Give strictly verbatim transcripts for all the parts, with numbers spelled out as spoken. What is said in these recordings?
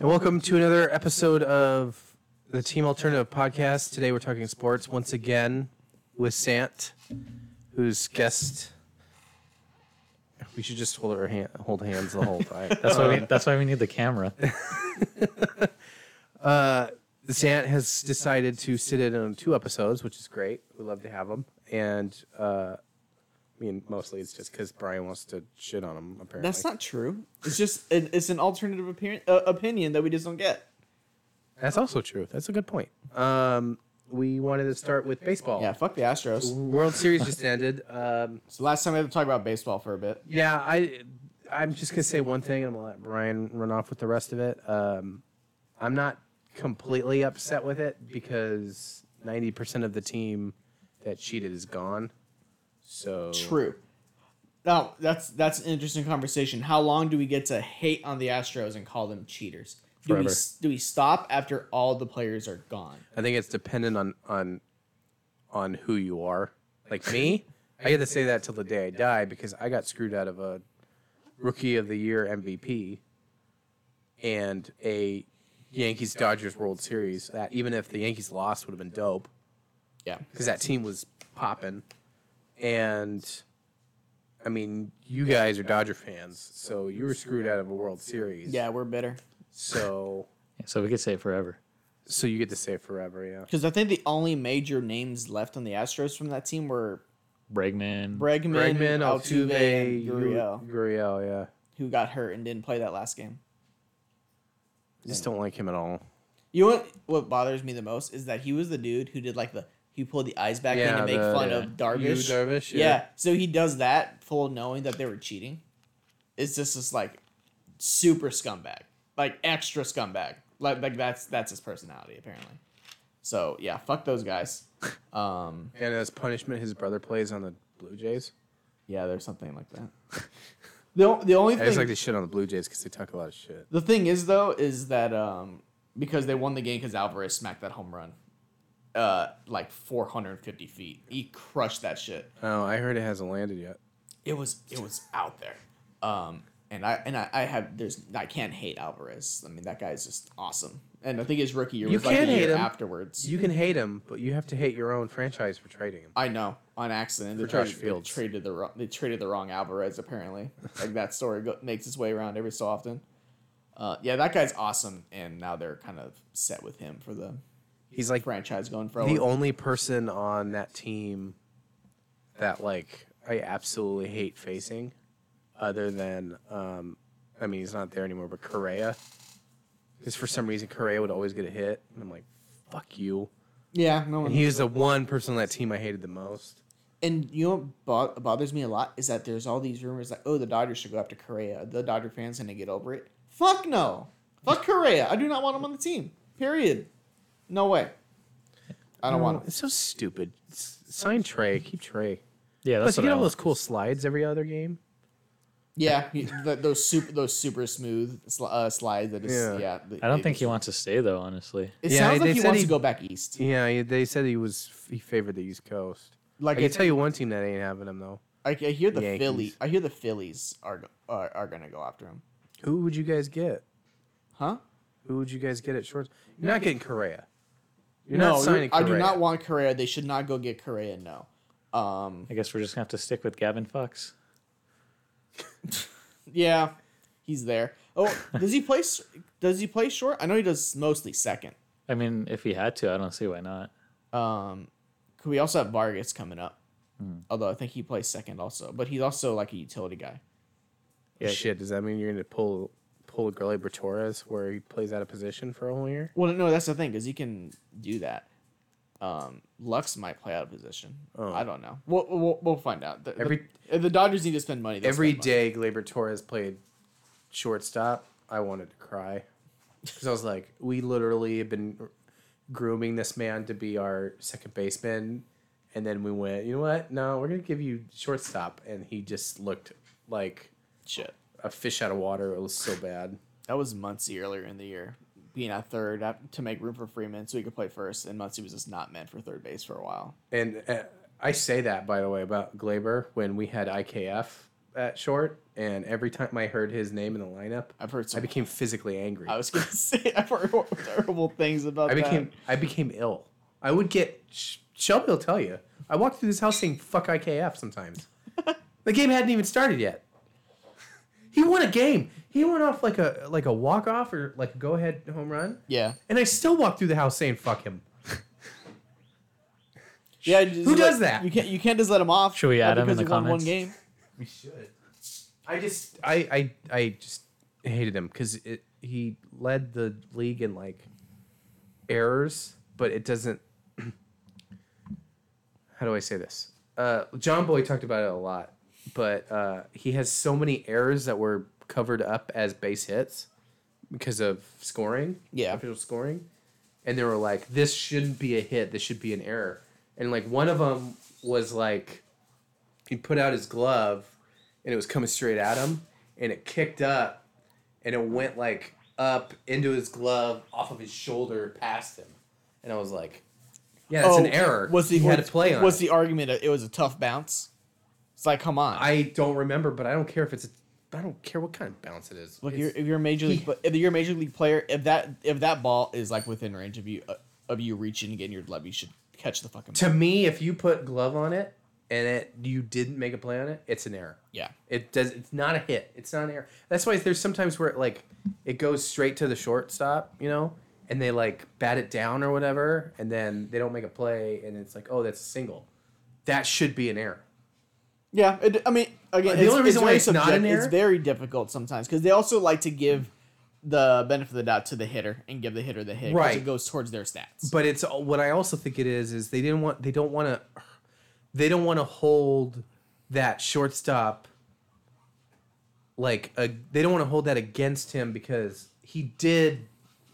And welcome to another episode of the Team Alternative Podcast. Today we're talking sports once again with Sant, who's guest. We should just hold our hand, hold hands the whole time. that's why we, that's why we need the camera. uh, Sant has decided to sit in on two episodes, which is great. We love to have him, and uh, I mean, mostly it's just because Brian wants to shit on him, apparently. That's not true. It's just it, it's an alternative opinion, uh, opinion that we just don't get. That's also true. That's a good point. Um, we wanted to start with baseball. Yeah, fuck the Astros. World Series just ended. Um, so last time we had to talk about baseball for a bit. Yeah, I, I'm just going to say one thing, and I'm going to let Brian run off with the rest of it. Um, I'm not completely upset with it because ninety percent of the team that cheated is gone. So true. Now, that's that's an interesting conversation. How long do we get to hate on the Astros and call them cheaters? Do forever. we do we stop after all the players are gone? I think it's dependent on on on who you are. Like me, I get to say that till the day I die because I got screwed out of a Rookie of the Year M V P and a Yankees Dodgers World Series. That even if the Yankees lost, would have been dope. Yeah, because that team was popping. And, I mean, you guys are Dodger fans, so you were screwed out of a World Series. Yeah, we're bitter. So so we could say it forever. So you get to say it forever, yeah. Because I think the only major names left on the Astros from that team were... Bregman. Bregman, Bregman Altuve, and Gurriel. Gurriel, yeah. Who got hurt and didn't play that last game. I just don't like him at all. You know what, what bothers me the most is that he was the dude who did, like, the... He pulled the eyes back yeah, in to make the, fun yeah. of Darvish. You, Darvish yeah. yeah, so he does that full knowing that they were cheating. It's just this like super scumbag, like extra scumbag. Like like that's that's his personality apparently. So yeah, fuck those guys. Um, and as punishment, his brother plays on the Blue Jays. Yeah, there's something like that. the The only thing I just like to shit on the Blue Jays because they talk a lot of shit. The thing is though, is that um, because they won the game because Alvarez smacked that home run. Uh, like four hundred fifty feet. He crushed that shit. Oh, I heard it hasn't landed yet. It was it was out there. Um, and I and I, I have there's I can't hate Alvarez. I mean that guy's just awesome. And I think his rookie year was like a year afterwards. You can hate him, but you have to hate your own franchise for trading him. I know on accident. They Josh traded, Fields they traded the wrong, they traded the wrong Alvarez apparently. Like that story go, makes its way around every so often. Uh, yeah, that guy's awesome, and now they're kind of set with him for the. He's like franchise going for the only person on that team that like I absolutely hate facing, other than um, I mean he's not there anymore, but Correa, because for some reason Correa would always get a hit, and I'm like, fuck you. Yeah, no. And he was the one person on that team I hated the most. And you know what bothers me a lot is that there's all these rumors that oh the Dodgers should go after Correa, the Dodger fans gonna get over it. Fuck no, fuck Correa. I do not want him on the team. Period. No way. I don't no, want him. It's so stupid. Sign Trey. Keep Trey. Yeah, that's Plus, what you get I all want. Those cool slides every other game. Yeah, he, the, those super those super smooth uh, slides. That is, yeah. yeah the, I don't think he wants to stay, though, honestly. It yeah, sounds like he wants he, to go back east. Yeah, they said he was he favored the East Coast. Like I can tell you one team that ain't having him, though. I, I hear the, the Philly. I hear the Phillies are, are, are going to go after him. Who would you guys get? Huh? Who would you guys get at shorts? You're not getting Correa. You're no, not I do not want Correa. They should not go get Correa, no. Um, I guess we're just going to have to stick with Gavin Fox. Yeah, he's there. Oh, does he play Does he play short? I know he does mostly second. I mean, if he had to, I don't see why not. Um, could we also have Vargas coming up? Mm. Although I think he plays second also. But he's also like a utility guy. Yeah, shit, does that mean you're going to pull... Pull Gleyber Torres where he plays out of position for a whole year? Well, no, that's the thing because he can do that. Um, Lux might play out of position. Oh. I don't know. We'll we'll, we'll find out. The, every the, the Dodgers need to spend money. Every spend day money. Gleyber Torres played shortstop. I wanted to cry because I was like, we literally have been grooming this man to be our second baseman, and then we went, you know what? No, we're gonna give you shortstop, and he just looked like shit. A fish out of water. It was so bad. That was Muncy earlier in the year, being at third to make room for Freeman so he could play first, and Muncy was just not meant for third base for a while. And uh, I say that, by the way, about Gleyber when we had I K F at short, and every time I heard his name in the lineup, I've heard some, I became physically angry. I was going to say, I've heard terrible things about I that. Became, I became ill. I would get, Shelby will tell you, I walked through this house saying, fuck I K F sometimes. The game hadn't even started yet. He won a game. He went off like a like a walk-off or like a go-ahead home run. Yeah. And I still walked through the house saying, fuck him. Yeah, who does let, that? You can't. You can't just let him off. Should we add him in the comments? One game. We should. I just. I. I. I just hated him because it. He led the league in like errors, but it doesn't. How do I say this? Uh, John Boy talked about it a lot, but uh, he has so many errors that were covered up as base hits because of scoring. Yeah. Official scoring, and they were like, "This shouldn't be a hit. This should be an error." And, like, one of them was, like, he put out his glove, and it was coming straight at him, and it kicked up, and it went, like, up into his glove, off of his shoulder, past him. And I was like, yeah, that's oh, an error. Was the, he had to play on What's it. The argument? It was a tough bounce? It's like, come on. I don't remember, but I don't care if it's a... I don't care what kind of bounce it is. Look, you're, if you're a major league, he, if you're a major league player, if that if that ball is like within range of you uh, of you reaching and getting your glove, you should catch the fucking ball. To me, if you put glove on it and it you didn't make a play on it, it's an error. Yeah, it does. It's not a hit. It's not an error. That's why there's sometimes where it like it goes straight to the shortstop, you know, and they like bat it down or whatever, and then they don't make a play, and it's like, oh, that's a single. That should be an error. Yeah, it, I mean, again, the it's, only reason it's why it's subject, not an error, it's very difficult sometimes because they also like to give the benefit of the doubt to the hitter and give the hitter the hit, right? It goes towards their stats. But it's what I also think it is is they didn't want they don't want to they don't want to hold that shortstop like a, they don't want to hold that against him because he did,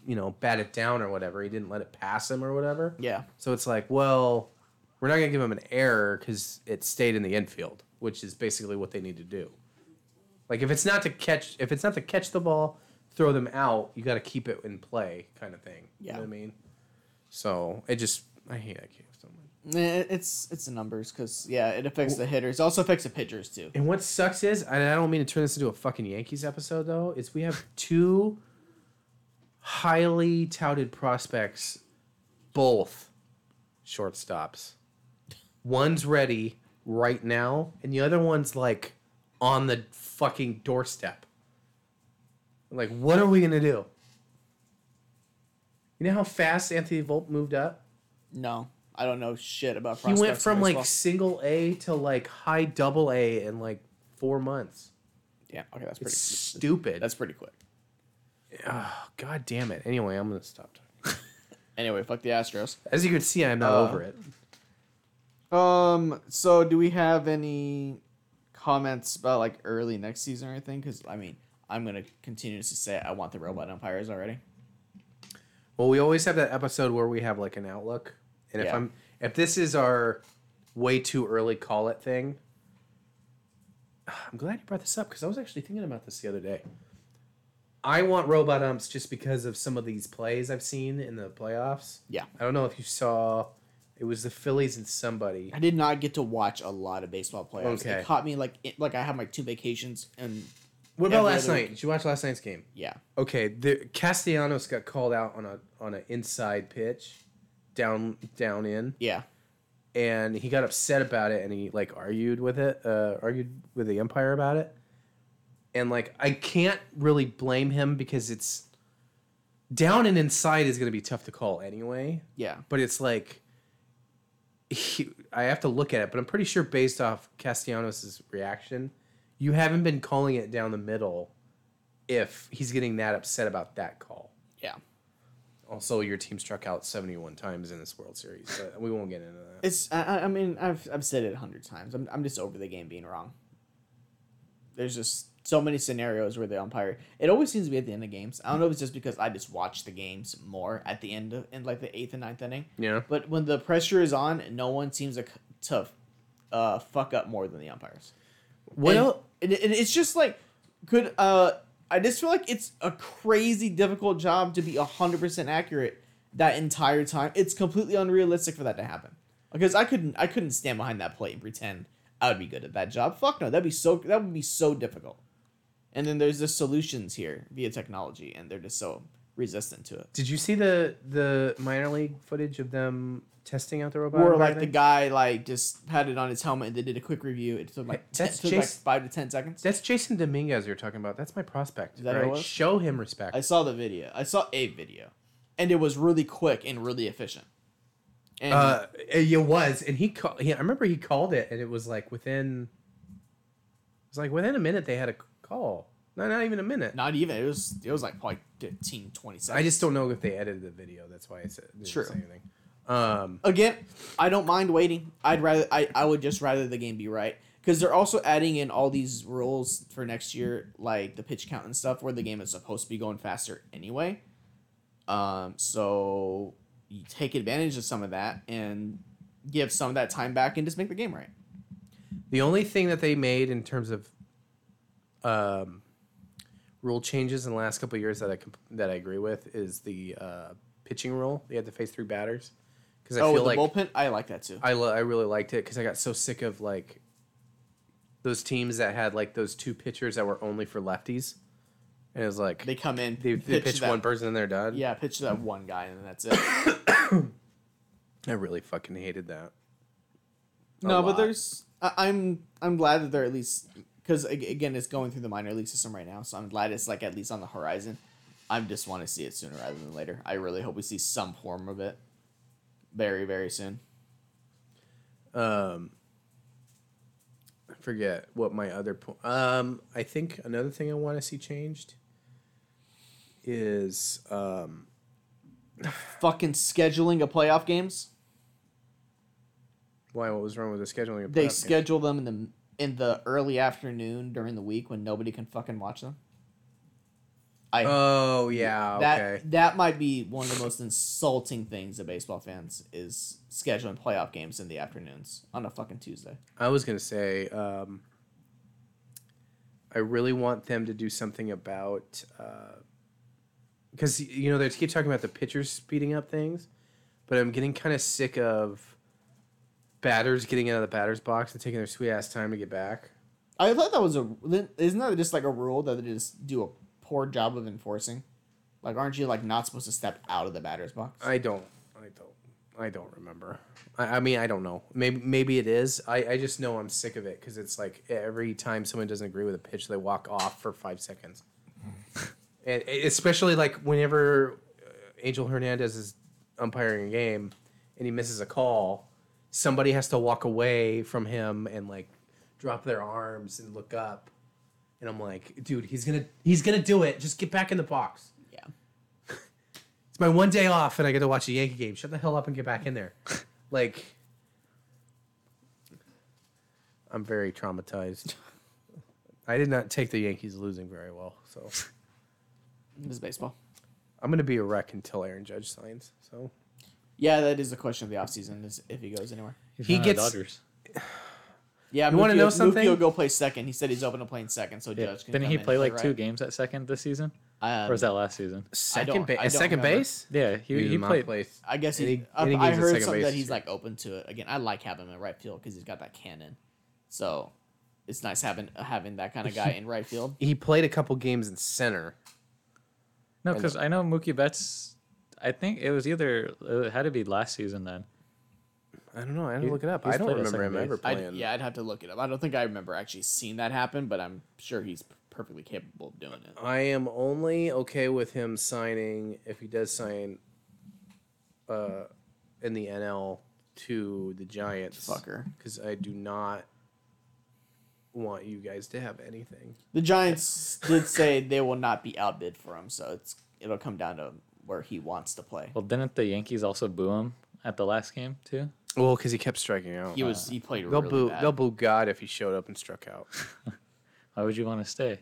you know, bat it down or whatever. He didn't let it pass him or whatever. Yeah. So it's like, well, we're not gonna give him an error because it stayed in the infield, which is basically what they need to do. Like if it's not to catch if it's not to catch the ball, throw them out, you got to keep it in play kind of thing. Yeah. You know what I mean? So, it just, I hate that game so much. It's, it's the numbers, because, yeah, it affects well, the hitters. It also affects the pitchers, too. And what sucks is, and I don't mean to turn this into a fucking Yankees episode, though, is we have two highly touted prospects, both shortstops. One's ready right now, and the other one's, like, on the fucking doorstep. Like, what are we going to do? You know how fast Anthony Volpe moved up? No. I don't know shit about prospects. He went from, like, single A to, like, high double A in, like, four months. Yeah, okay, that's pretty... It's stupid. That's pretty quick. Oh, God damn it. Anyway, I'm going to stop talking. Anyway, fuck the Astros. As you can see, I'm not uh, over it. Um, so do we have any comments about, like, early next season or anything? Because, I mean... I'm going to continue to say I want the robot umpires already. Well, we always have that episode where we have like an outlook. And yeah. if I'm if this is our way too early call it thing, I'm glad you brought this up because I was actually thinking about this the other day. I want robot umps just because of some of these plays I've seen in the playoffs. Yeah. I don't know if you saw it was the Phillies and somebody. I did not get to watch a lot of baseball playoffs. Okay. It caught me like like I had my two vacations and What about Every last night? Did you watch last night's game? Yeah. Okay. The Castellanos got called out on a on an inside pitch, down down in. Yeah. And he got upset about it, and he like argued with it, uh, argued with the umpire about it, and like I can't really blame him because it's down and inside is going to be tough to call anyway. Yeah. But it's like, he, I have to look at it, but I'm pretty sure based off Castellanos' reaction. You haven't been calling it down the middle if he's getting that upset about that call. Yeah. Also, your team struck out seventy-one times in this World Series. So we won't get into that. It's. I, I mean, I've I've said it a hundred times. I'm I'm just over the game being wrong. There's just so many scenarios where the umpire. It always seems to be at the end of games. I don't know if it's just because I just watch the games more at the end of in like the eighth and ninth inning. Yeah. But when the pressure is on, no one seems to uh, fuck up more than the umpires. Well, and, and it's just like, could uh, I just feel like it's a crazy difficult job to be one hundred percent accurate that entire time. It's completely unrealistic for that to happen because I couldn't I couldn't stand behind that plate and pretend I would be good at that job. Fuck no, that'd be so that would be so difficult. And then there's the solutions here via technology, and they're just so resistant to it. Did you see the the minor league footage of them testing out the robot? Or like the guy like just had it on his helmet and they did a quick review. It took like, ten, took Jason, like five to ten seconds. That's Jason Dominguez you're talking about. That's my prospect. Is that right? Who it was? Show him respect. I saw the video. I saw a video, and it was really quick and really efficient. And uh, it was, and he called. Yeah, I remember he called it, and it was like within. It was like within a minute they had a call. No, not even a minute. Not even. It was. It was like probably fifteen, twenty seconds. I just don't know if they edited the video. That's why I said didn't True. say anything. Um, Again, I don't mind waiting. I'd rather. I, I would just rather the game be right, because they're also adding in all these rules for next year, like the pitch count and stuff, where the game is supposed to be going faster anyway. Um. So. You take advantage of some of that and give some of that time back and just make the game right. The only thing that they made in terms of um, rule changes in the last couple of years that I comp- that I agree with is the uh, pitching rule. They had to face three batters. Cause I oh, feel the like bullpen? I like that too. I, lo- I really liked it because I got so sick of like those teams that had like those two pitchers that were only for lefties. And it was like... They come in... They, they pitch, pitch that, one person and they're done? Yeah, pitch that one guy and that's it. I really fucking hated that. A no, lot. But there's... I, I'm I'm glad that they're at least... Because, again, it's going through the minor league system right now, so I'm glad it's, like, at least on the horizon. I just want to see it sooner rather than later. I really hope we see some form of it very, very soon. Um... Forget what my other point. Um, I think another thing I want to see changed is um, the fucking scheduling of playoff games. Why? What was wrong with the scheduling of playoff games? They schedule games? them in the in the early afternoon during the week when nobody can fucking watch them. I oh yeah, that okay. that might be one of the most insulting things to baseball fans is scheduling playoff games in the afternoons on a fucking Tuesday. I was gonna say, um, I really want them to do something about because uh, you know they keep talking about the pitchers speeding up things, but I'm getting kind of sick of batters getting out of the batter's box and taking their sweet ass time to get back. I thought that was a isn't that just like a rule that they just do a poor job of enforcing? Like, aren't you like not supposed to step out of the batter's box? I don't, I don't, I don't remember. I, I mean, I don't know. Maybe, maybe it is. I, I just know I'm sick of it because it's like every time someone doesn't agree with a pitch, they walk off for five seconds. And especially like whenever Angel Hernandez is umpiring a game and he misses a call, somebody has to walk away from him and like drop their arms and look up. And I'm like, dude, he's gonna he's gonna do it. Just get back in the box. Yeah. It's my one day off, and I get to watch a Yankee game. Shut the hell up and get back in there. Like, I'm very traumatized. I did not take the Yankees losing very well, so it is baseball. I'm gonna be a wreck until Aaron Judge signs. So. Yeah, that is the question of the offseason, is if he goes anywhere. He's he gets. Dodgers. Yeah, you want to know something? Mukio go play second. He said he's open to playing second, so yeah. Judge can. Didn't he play like play right. two games at second this season, um, or was that last season? Second base, second remember. base. Yeah, he he, he played. Place. I guess he. he, he I heard something that he's like open to it again. I like having him in right field because he's got that cannon, so it's nice having having that kind of guy in right field. He played a couple games in center. No, because I know Mookie Betts. I think it was either it had to be last season then. I don't know. I had to look it up. I don't remember him ever playing. I'd, yeah, I'd have to look it up. I don't think I remember actually seeing that happen, but I'm sure he's perfectly capable of doing it. I am only okay with him signing, if he does sign uh, in the N L to the Giants. Fucker. Because I do not want you guys to have anything. The Giants did say they will not be outbid for him, so it's it'll come down to where he wants to play. Well, didn't the Yankees also boo him at the last game, too? Well, because he kept striking out. He was. He played really boo, bad. They'll boo God if he showed up and struck out. Why would you want to stay?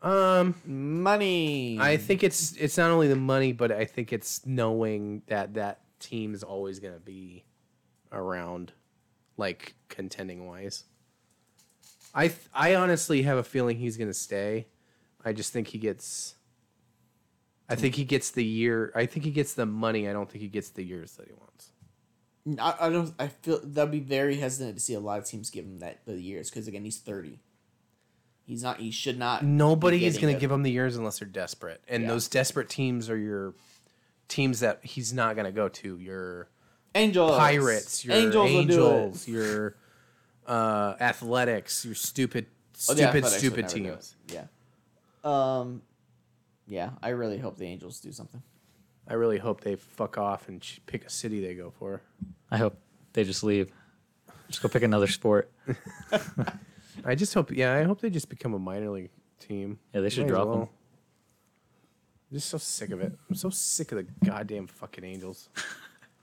um, money. I think it's it's not only the money, but I think it's knowing that that team is always going to be around, like contending wise. I th- I honestly have a feeling he's going to stay. I just think he gets. I think he gets the year. I think he gets the money. I don't think he gets the years that he wants. I, I don't. I feel that'd be very hesitant to see a lot of teams give him that the years because again, he's thirty. He's not. He should not. Nobody is going to give him the years unless they're desperate, and yeah. those desperate teams are your teams that he's not going to go to. Your Angels, Pirates, your Angels, Angels your uh, Athletics, your stupid, stupid, oh, stupid teams. Yeah. Um. Yeah, I really hope the Angels do something. I really hope they fuck off and pick a city they go for. I hope they just leave. Just go pick another sport. I just hope, yeah, I hope they just become a minor league team. Yeah, they should Might drop well. them. I'm just so sick of it. I'm so sick of the goddamn fucking Angels.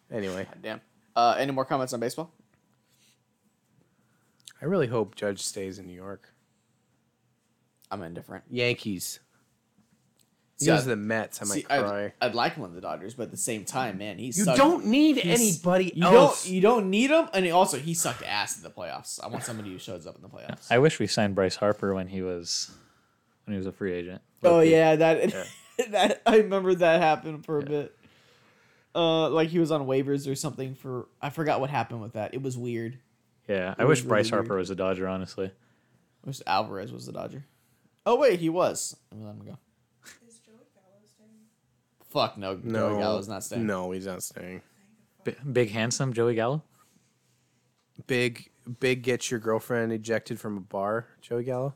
Anyway. Goddamn. Uh, any more comments on baseball? I really hope Judge stays in New York. I'm indifferent. Yankees. He was the Mets. I might see, cry. I'd, I'd like him on the Dodgers, but at the same time, man, he you sucked. Don't need He's, anybody you else. Don't, you don't need him, and also he sucked ass in the playoffs. I want somebody who shows up in the playoffs. I wish we signed Bryce Harper when he was when he was a free agent. Like oh the, yeah, that yeah. that I remember that happened for a yeah. bit. Uh, like he was on waivers or something for I forgot what happened with that. It was weird. Yeah, it I wish really Bryce Harper weird. was a Dodger. Honestly, I wish Alvarez was the Dodger. Oh wait, he was. Let me let him go. Fuck no, no, Joey Gallo's not staying. No, he's not staying. B- big handsome Joey Gallo? Big, big gets your girlfriend ejected from a bar, Joey Gallo.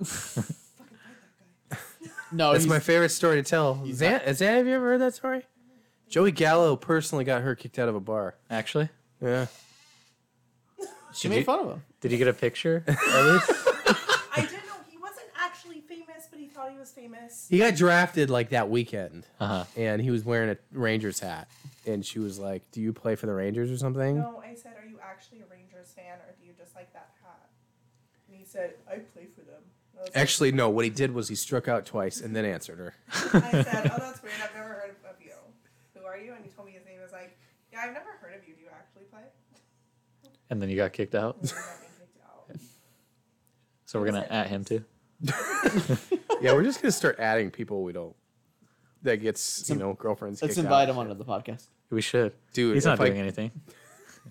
No, That's my favorite story to tell. Zan, not, Zan, have you ever heard that story? Joey Gallo personally got her kicked out of a bar. Actually? Yeah. She did made you, fun of him. Did you get a picture? At least? I didn't know. He wasn't actually famous, but he thought he was famous. He got drafted like that weekend. Uh-huh. And he was wearing a Rangers hat. And she was like, do you play for the Rangers or something? No, I said, are you actually a Rangers fan or do you just like that hat? And he said, I play for them. Actually, like, no. What he did was he struck out twice and then answered her. I said, oh, that's weird. I've never heard of you. Who are you? And he told me his name. I was like, yeah, I've never heard of you. Do you actually play? And then you got kicked out? I got kicked out. So we're going to at him too? Yeah, we're just going to start adding people we don't, that gets, you know, girlfriends Let's kicked invite out him onto the podcast. We should. Dude, he's not doing I... anything.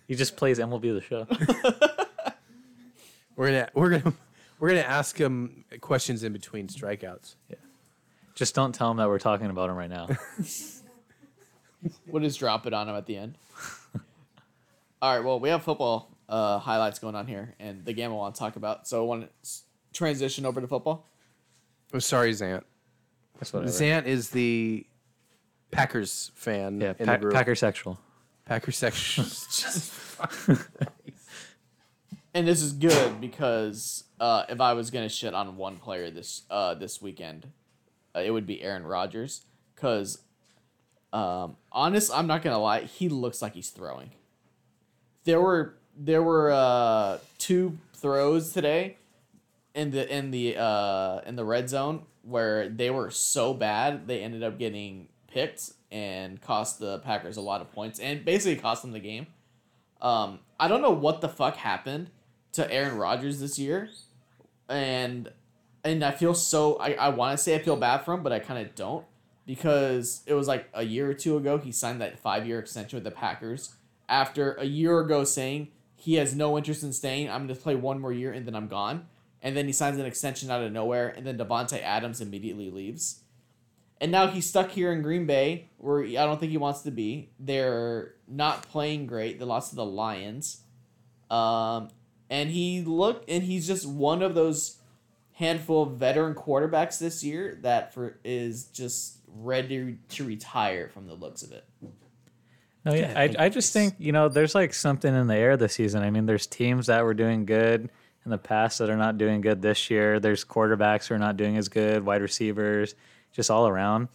He just plays M L B The Show. we're going to, we're going to, we're going to ask him questions in between strikeouts. Yeah. Just don't tell him that we're talking about him right now. We'll just drop it on him at the end. All right, well, we have football uh, highlights going on here and the game I want to talk about. So I want to transition over to football. I'm sorry, Zant. That's whatever. Zant is the Packers fan. Yeah, in pa- the group. Packer sexual. Packer sexual. And this is good because uh, if I was gonna shit on one player this uh, this weekend, uh, it would be Aaron Rodgers. Cause, um, honest, I'm not gonna lie, he looks like he's throwing. There were there were uh, two throws today. In the in the uh in the red zone where they were so bad they ended up getting picked and cost the Packers a lot of points and basically cost them the game. Um, I don't know what the fuck happened to Aaron Rodgers this year, and and I feel so I, I want to say I feel bad for him, but I kind of don't because it was like a year or two ago he signed that five year extension with the Packers after a year ago saying he has no interest in staying. I'm gonna play one more year and then I'm gone. And then he signs an extension out of nowhere, and then Davante Adams immediately leaves. And now he's stuck here in Green Bay, where I don't think he wants to be. They're not playing great. They lost to the Lions. Um, and he looked, and he's just one of those handful of veteran quarterbacks this year that for is just ready to retire from the looks of it. No, yeah, I, I, I just think, you know, there's like something in the air this season. I mean, there's teams that were doing good in the past that are not doing good this year. There's quarterbacks who are not doing as good, wide receivers, just all around.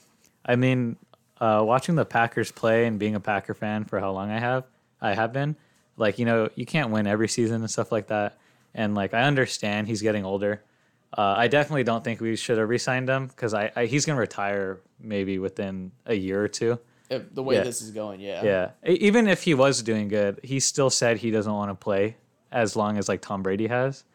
I mean, uh, watching the Packers play and being a Packer fan for how long I have, I have been, like, you know, you can't win every season and stuff like that. And, like, I understand he's getting older. Uh, I definitely don't think we should have re-signed him because I, I he's going to retire maybe within a year or two. If the way yeah. this is going, yeah. Yeah. Even if he was doing good, he still said he doesn't want to play as long as like Tom Brady has.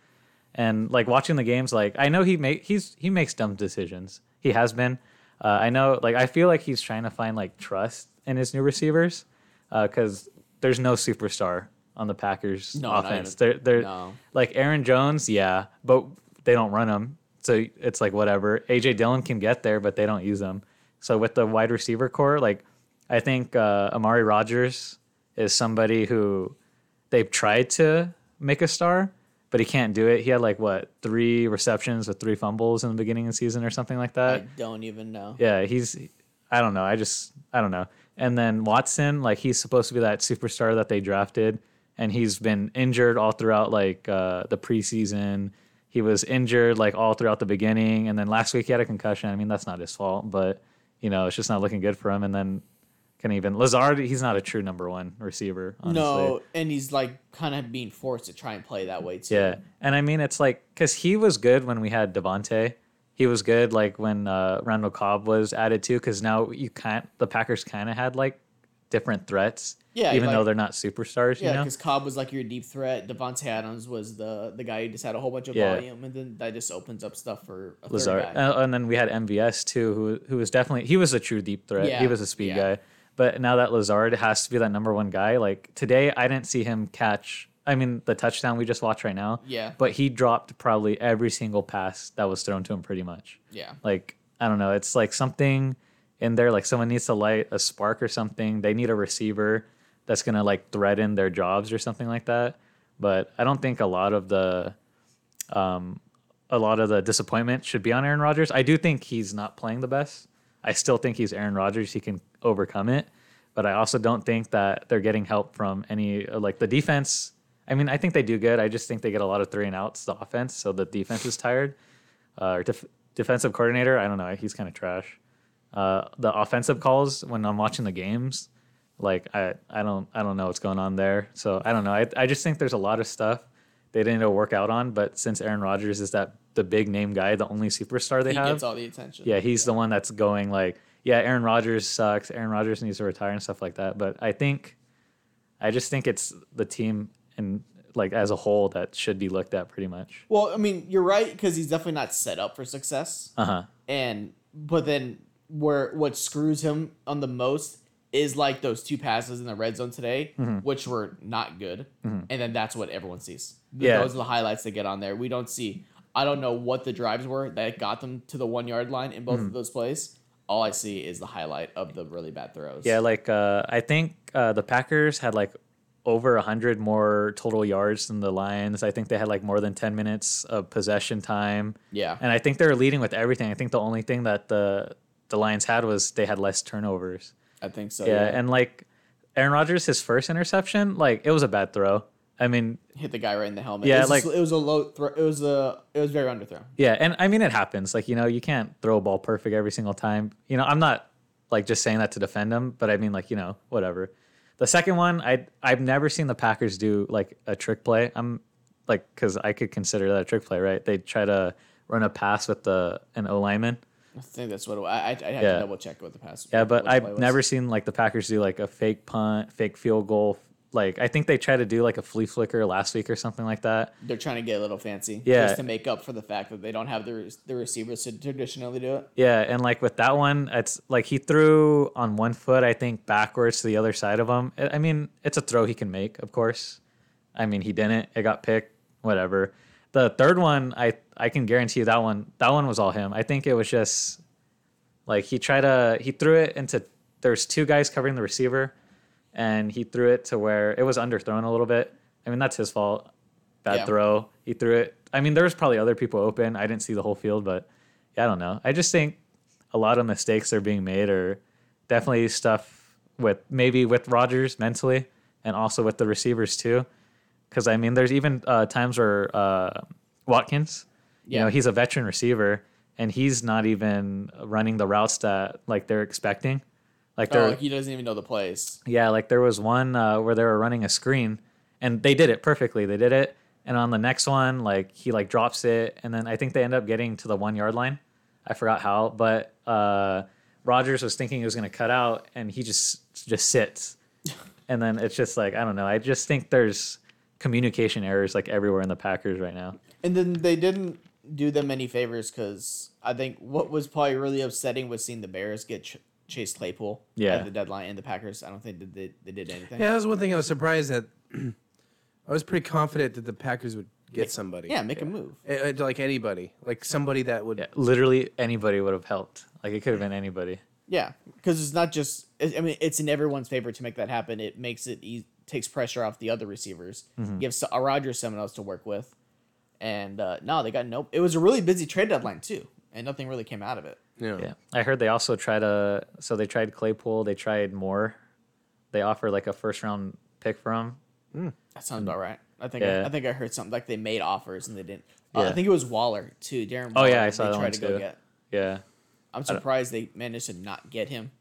And like watching the games, like I know he make he's he makes dumb decisions. He has been. Uh, I know, like I feel like he's trying to find like trust in his new receivers, because uh, there's no superstar on the Packers no, offense. They're, they're no. like Aaron Jones, yeah, but they don't run him. So it's like whatever. A J Dillon can get there, but they don't use him. So with the wide receiver core, like I think uh, Amari Rodgers is somebody who they've tried to make a star, but he can't do it. He had like what three receptions with three fumbles in the beginning of the season or something like that. I don't even know. Yeah, he's. I don't know. I just I don't know. And then Watson, like he's supposed to be that superstar that they drafted, and he's been injured all throughout like uh, the preseason. He was injured like all throughout the beginning, and then last week he had a concussion. I mean, that's not his fault, but you know, it's just not looking good for him. And then can even Lazard, he's not a true number one receiver, honestly. No, and he's like kind of being forced to try and play that way too. Yeah, and I mean, it's like because he was good when we had Davante. He was good like when uh, Randall Cobb was added too, because now you can't. The Packers kind of had like different threats. Yeah, even like, though they're not superstars, yeah, you know? Yeah, because Cobb was like your deep threat. Davante Adams was the the guy who just had a whole bunch of yeah. volume, and then that just opens up stuff for a Lazard. Third guy. And, and then we had M V S too, who who was definitely he was a true deep threat. Yeah. He was a speed yeah. guy. But now that Lazard has to be that number one guy, like today I didn't see him catch. I mean, the touchdown we just watched right now. Yeah. But he dropped probably every single pass that was thrown to him, pretty much. Yeah. Like I don't know, it's like something in there. Like someone needs to light a spark or something. They need a receiver that's going to like threaten their jobs or something like that. But I don't think a lot of the um, a lot of the disappointment should be on Aaron Rodgers. I do think he's not playing the best. I still think he's Aaron Rodgers. He can overcome it. But I also don't think that they're getting help from any, like the defense. I mean, I think they do good. I just think they get a lot of three and outs, the offense. So the defense is tired. Uh, def- defensive coordinator, I don't know. He's kind of trash. Uh, the offensive calls when I'm watching the games, like I, I don't I don't know what's going on there. So I don't know. I I just think there's a lot of stuff they didn't work out on. But since Aaron Rodgers is that the big name guy, the only superstar they he have, he gets all the attention. Yeah, he's yeah. the one that's going like, yeah, Aaron Rodgers sucks. Aaron Rodgers needs to retire and stuff like that. But I think, I just think it's the team and like as a whole that should be looked at pretty much. Well, I mean, you're right because he's definitely not set up for success. Uh huh. And but then where what screws him on the most is like those two passes in the red zone today, mm-hmm. which were not good. Mm-hmm. And then that's what everyone sees. Yeah. Those are the highlights they get on there. We don't see. I don't know what the drives were that got them to the one yard line in both mm-hmm. of those plays. All I see is the highlight of the really bad throws. Yeah, like uh, I think uh, the Packers had like over one hundred more total yards than the Lions. I think they had like more than ten minutes of possession time. Yeah. And I think they were leading with everything. I think the only thing that the, the Lions had was they had less turnovers. I think so. Yeah, yeah, and like Aaron Rodgers, his first interception, like it was a bad throw. I mean, hit the guy right in the helmet. Yeah, it was like a, it was a low throw. It was a it was very underthrown. Yeah, and I mean it happens. Like you know, you can't throw a ball perfect every single time. You know, I'm not like just saying that to defend him, but I mean like you know whatever. The second one, I I've never seen the Packers do like a trick play. I'm like because I could consider that a trick play, right? They try to run a pass with the an O lineman. I think that's what it, I I had yeah. to double check what the pass. Yeah, but I've never seen like the Packers do like a fake punt, fake field goal. Like I think they tried to do like a flea flicker last week or something like that. They're trying to get a little fancy, yeah, just to make up for the fact that they don't have the the receivers to traditionally do it. Yeah, and like with that one, it's like he threw on one foot, I think backwards to the other side of him. I mean, it's a throw he can make, of course. I mean, he didn't. It got picked. Whatever. The third one, I I can guarantee you that one that one was all him. I think it was just like he tried to he threw it into there's two guys covering the receiver, and he threw it to where it was underthrown a little bit. I mean that's his fault. Bad yeah. throw. He threw it. I mean there was probably other people open. I didn't see the whole field, but yeah, I don't know. I just think a lot of mistakes are being made, or definitely stuff with maybe with Rodgers mentally, and also with the receivers too. Because, I mean, there's even uh, times where uh, Watkins, yeah. you know, he's a veteran receiver, and he's not even running the routes that, like, they're expecting. Like they're, oh, like he doesn't even know the plays. Yeah, like there was one uh, where they were running a screen, and they did it perfectly. They did it. And on the next one, like, he, like, drops it, and then I think they end up getting to the one-yard line. I forgot how, but uh, Rodgers was thinking he was going to cut out, and he just just sits. And then it's just like, I don't know. I just think there's communication errors like everywhere in the Packers right now. And then they didn't do them any favors because I think what was probably really upsetting was seeing the Bears get ch- Chase Claypool yeah. at the deadline, and the Packers, I don't think that they, they did anything. Yeah, that was one thing I was surprised at. I was pretty confident that the Packers would get make, somebody. Yeah, make yeah. a move. It, like anybody. Like somebody that would... Yeah, literally anybody would have helped. Like it could have been anybody. Yeah, because it's not just... I mean, it's in everyone's favor to make that happen. It makes it... E- takes pressure off the other receivers. Mm-hmm. Gives a Rodgers someone else to work with. And uh, no, they got nope. It was a really busy trade deadline too, and nothing really came out of it. Yeah. yeah. I heard they also tried a... So they tried Claypool. They tried Moore. They offered like a first round pick for him. Mm. That sounds about right. I think yeah. I, I think I heard something like they made offers and they didn't. Uh, yeah. I think it was Waller too. Darren Waller. Oh yeah, I saw they that tried one to too. Go get. Yeah. I'm surprised they managed to not get him.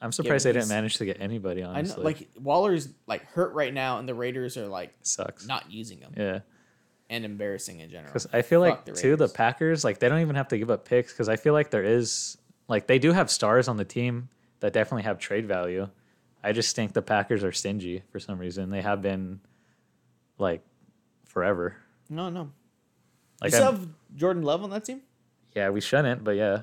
I'm surprised they didn't manage to get anybody. Honestly, I know, like Waller's like hurt right now, and the Raiders are like sucks not using him. Yeah, and embarrassing in general. Because I feel Fuck like the too the Packers, like they don't even have to give up picks because I feel like there is like they do have stars on the team that definitely have trade value. I just think the Packers are stingy for some reason. They have been like forever. No, no. Like, you still have Jordan Love on that team? Yeah, we shouldn't, but yeah.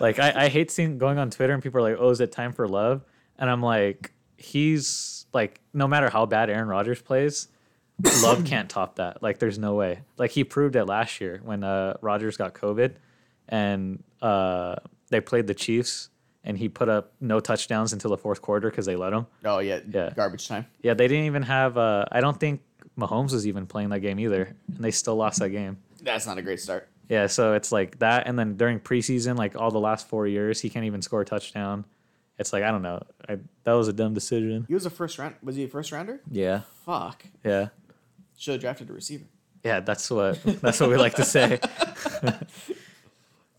Like, I, I hate seeing going on Twitter and people are like, oh, is it time for Love? And I'm like, he's like, no matter how bad Aaron Rodgers plays, Love can't top that. Like, there's no way. Like, he proved it last year when uh, Rodgers got COVID and uh, they played the Chiefs and he put up no touchdowns until the fourth quarter because they let him. Oh, yeah. yeah. Garbage time. Yeah, they didn't even have, uh, I don't think Mahomes was even playing that game either. And they still lost that game. That's not a great start. Yeah, so it's like that, and then during preseason, like all the last four years, he can't even score a touchdown. It's like I don't know. I, that was a dumb decision. He was a first round. Was he a first rounder? Yeah. Fuck. Yeah. Should have drafted a receiver. Yeah, that's what that's what we like to say.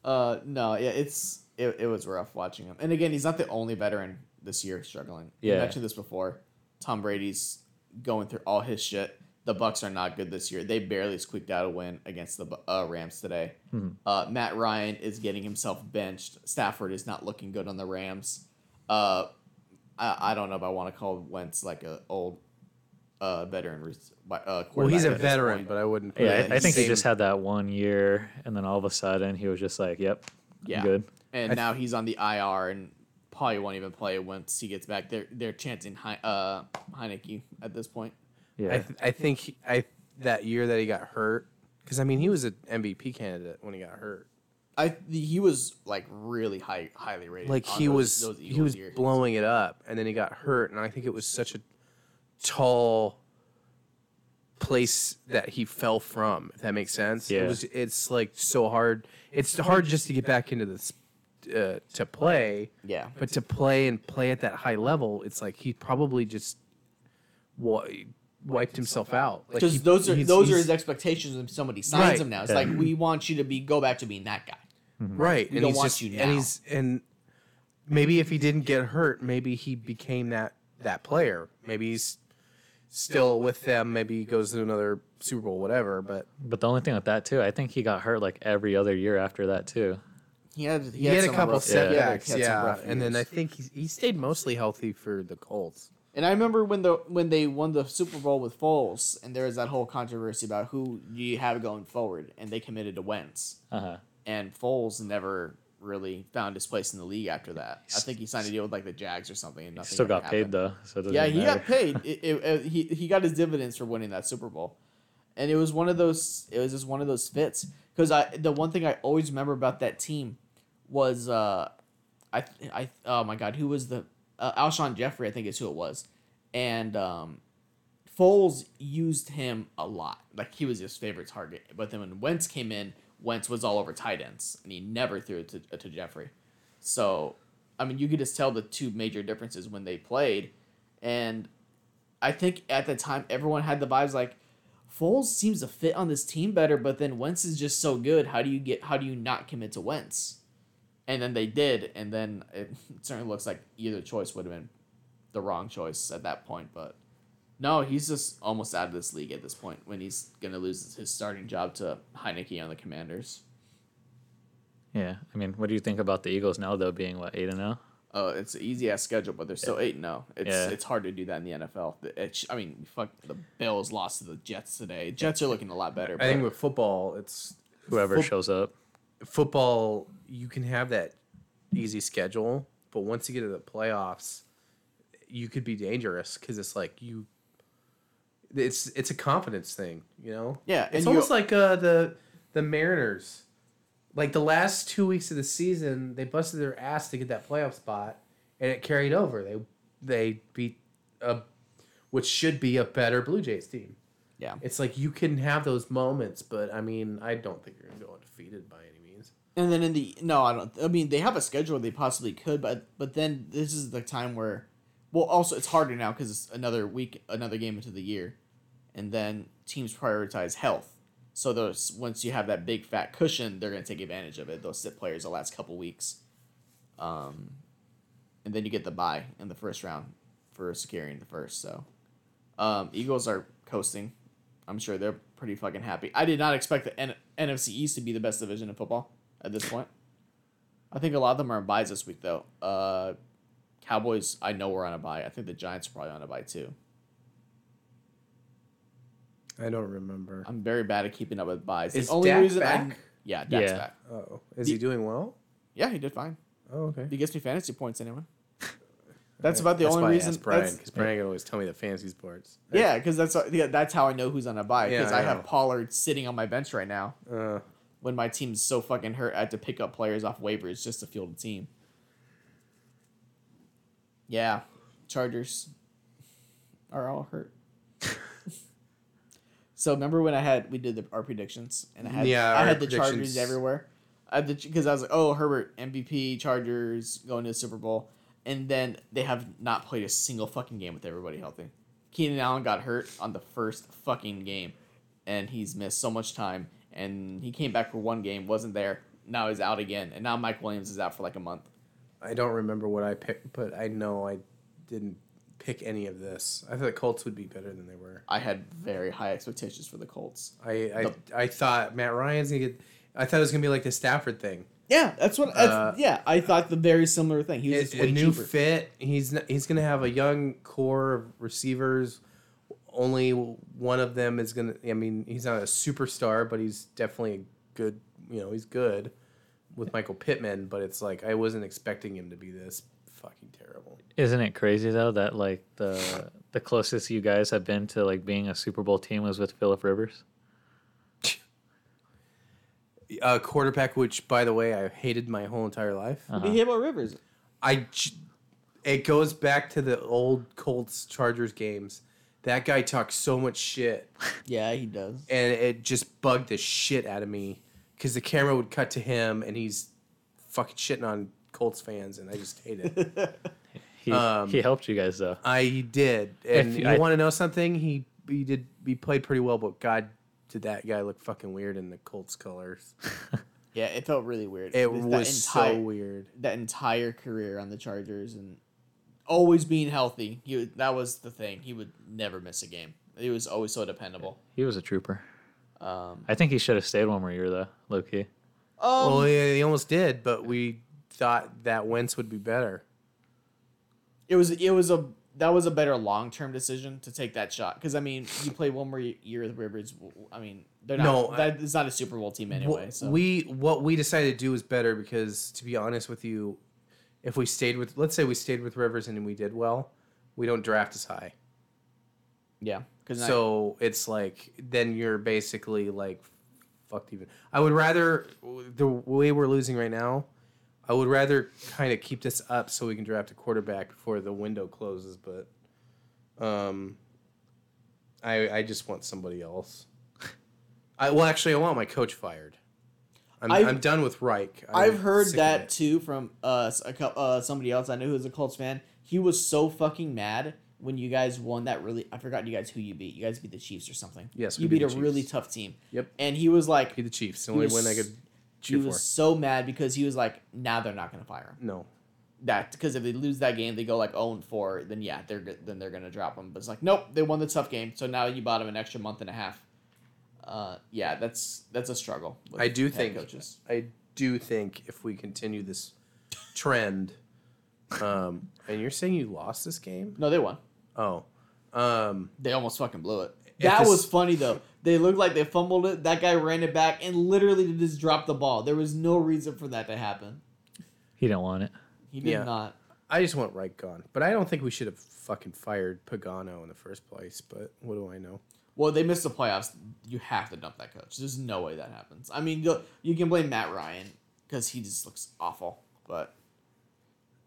uh, no, yeah, it's it, it was rough watching him, and again, he's not the only veteran this year struggling. Yeah, we mentioned this before. Tom Brady's going through all his shit. The Bucs are not good this year. They barely squeaked out a win against the uh, Rams today. Mm-hmm. Uh, Matt Ryan is getting himself benched. Stafford is not looking good on the Rams. Uh, I, I don't know if I want to call Wentz like an old uh, veteran re- uh, quarterback. Well, he's a veteran, but I wouldn't. Put yeah, it I, I think same. He just had that one year, and then all of a sudden he was just like, "Yep, I'm yeah. good." And th- now he's on the I R and probably won't even play once he gets back. They're they're chancing He- uh, Heineke at this point. Yeah, I, th- I think he, I that year that he got hurt, because I mean he was an M V P candidate when he got hurt. I he was like really high, highly rated. Like he those, was those he was years. blowing it up, and then he got hurt, and I think it was such a tall place that he fell from. If that makes sense, yeah. It was, it's like so hard. It's hard just to get back into this uh, to play. Yeah, but to play and play at that high level, it's like he probably just what. wiped himself out. Like he, those are he's, those he's, are his expectations when somebody signs right. him now. It's yeah. like, we want you to be go back to being that guy. Mm-hmm. Right. We and don't want just, you now. And, he's, and maybe if he didn't get hurt, maybe he became that, that player. Maybe he's still with them. Maybe he goes to another Super Bowl, whatever. But but the only thing with that, too, I think he got hurt like every other year after that, too. He had, he had, he had a couple rough, setbacks, yeah. yeah. yeah. And then I think he, he stayed mostly healthy for the Colts. And I remember when the when they won the Super Bowl with Foles, and there was that whole controversy about who you have going forward, and they committed to Wentz. Uh-huh. And Foles never really found his place in the league after that. I think he signed a deal with like the Jags or something, and nothing. He still got happened. paid though. So it yeah, matter. he got paid. It, it, it, he he got his dividends for winning that Super Bowl, and it was one of those. It was just one of those fits because I the one thing I always remember about that team was uh, I I oh my god who was the Uh, Alshon Jeffrey, I think is who it was. And um, Foles used him a lot. Like, he was his favorite target. But then when Wentz came in, Wentz was all over tight ends. And he never threw it to, uh, to Jeffrey. So, I mean, you could just tell the two major differences when they played. And I think at the time, everyone had the vibes like, Foles seems to fit on this team better, but then Wentz is just so good. How do you get? How do you not commit to Wentz? And then they did, and then it certainly looks like either choice would have been the wrong choice at that point. But no, he's just almost out of this league at this point when he's going to lose his starting job to Heineke on the Commanders. Yeah, I mean, what do you think about the Eagles now, though, being, what, eight and oh? Oh, it's an easy-ass schedule, but they're still yeah. eight and oh. It's yeah. it's hard to do that in the N F L. It, I mean, fuck, the Bills lost to the Jets today. Jets are looking a lot better. I think with football, it's... Whoever fo- shows up. Football... You can have that easy schedule, but once you get to the playoffs, you could be dangerous because it's like you. It's it's a confidence thing, you know. Yeah, it's almost like uh, the the Mariners, like the last two weeks of the season, they busted their ass to get that playoff spot, and it carried over. They they beat a, which should be a better Blue Jays team. Yeah, it's like you can have those moments, but I mean, I don't think you're gonna go undefeated by any means. And then in the no, I don't. I mean, they have a schedule they possibly could, but but then this is the time where. Well, also, it's harder now because it's another week, another game into the year. And then teams prioritize health. So those once you have that big, fat cushion, they're going to take advantage of it. They'll sit players the last couple weeks. Um, and then you get the bye in the first round for securing the first. So um, Eagles are coasting. I'm sure they're pretty fucking happy. I did not expect the N- N F C East to be the best division in football at this point. I think a lot of them are in buys this week, though. Uh... Cowboys, I know we're on a bye. I think the Giants are probably on a bye, too. I don't remember. I'm very bad at keeping up with buys. Is the only Dak reason back? I, yeah, Dak's yeah. back. Oh, is the, he doing well? Yeah, he did fine. Oh, okay. He gets me fantasy points anyway. That's about the that's only reason. I asked Brian, because Brian can always tell me the fantasy sports. Yeah, because that's yeah, that's how I know who's on a bye. Because yeah, I, I have Pollard sitting on my bench right now. Uh, when my team's so fucking hurt, I had to pick up players off waivers just to field a team. Yeah, Chargers are all hurt. So remember when I had we did the, our predictions and I had yeah, I had the Chargers everywhere, I had because I was like, oh, Herbert M V P, Chargers going to the Super Bowl, and then they have not played a single fucking game with everybody healthy. Keenan Allen got hurt on the first fucking game, and he's missed so much time. And he came back for one game, wasn't there. Now he's out again, and now Mike Williams is out for like a month. I don't remember what I picked, but I know I didn't pick any of this. I thought the Colts would be better than they were. I had very high expectations for the Colts. I I, the, I thought Matt Ryan's going to get... I thought it was going to be like the Stafford thing. Yeah, that's what... That's, uh, yeah, I thought the very similar thing. He was it, just way a new cheaper. fit. He's not, he's going to have a young core of receivers. Only one of them is going to... I mean, he's not a superstar, but he's definitely a good... You know, he's good. With Michael Pittman, but it's like I wasn't expecting him to be this fucking terrible. Isn't it crazy though that like the the closest you guys have been to like being a Super Bowl team was with Phillip Rivers? A quarterback, which by the way I hated my whole entire life. Uh-huh. What do you hate about Rivers? I it goes back to the old Colts Chargers games. That guy talks so much shit. Yeah, he does, and it just bugged the shit out of me. Because the camera would cut to him, and he's fucking shitting on Colts fans, and I just hate it. he, um, he helped you guys, though. I did. And if you, you want to know something? He he did. He played pretty well, but God, did that guy look fucking weird in the Colts colors. Yeah, it felt really weird. It, it was entire, so weird. That entire career on the Chargers and always being healthy. He would, that was the thing. He would never miss a game. He was always so dependable. He was a trooper. Um, I think he should have stayed one more year, though, low-key. Um, well, yeah, he almost did, but we thought that Wentz would be better. It was it was a that was a better long-term decision to take that shot. Because, I mean, you play one more year with Rivers. I mean, they're not, no, that is not a Super Bowl team anyway. What, so. we, what we decided to do was better because, to be honest with you, if we stayed with... Let's say we stayed with Rivers and we did well, we don't draft as high. Yeah. So I, it's like then you're basically like fucked even. I would rather the way we're losing right now. I would rather kind of keep this up so we can draft a quarterback before the window closes. But um, I I just want somebody else. I well actually I want my coach fired. I'm I've, I'm done with Reich. I'm I've heard that too from uh, a, uh somebody else I knew who's a Colts fan. He was so fucking mad. When you guys won that really... I forgot you guys who you beat. You guys beat the Chiefs or something. Yes, we You beat, beat a Chiefs. really tough team. Yep. And he was like... Beat the Chiefs. The only was, win I could cheer He was for. so mad because he was like, now nah, they're not going to fire him. No. That Because if they lose that game, they go like oh and four, then yeah, they're then they're going to drop him. But it's like, nope, they won the tough game, so now you bought him an extra month and a half. Uh, yeah, that's that's a struggle. With I do think... Coaches. I do think if we continue this trend... um, and you're saying you lost this game? No, they won. Oh. Um, they almost fucking blew it. That was funny, though. They looked like they fumbled it. That guy ran it back and literally just dropped the ball. There was no reason for that to happen. He didn't want it. He did yeah. not. I just want Reich gone. But I don't think we should have fucking fired Pagano in the first place. But what do I know? Well, they missed the playoffs. You have to dump that coach. There's no way that happens. I mean, you can blame Matt Ryan because he just looks awful. But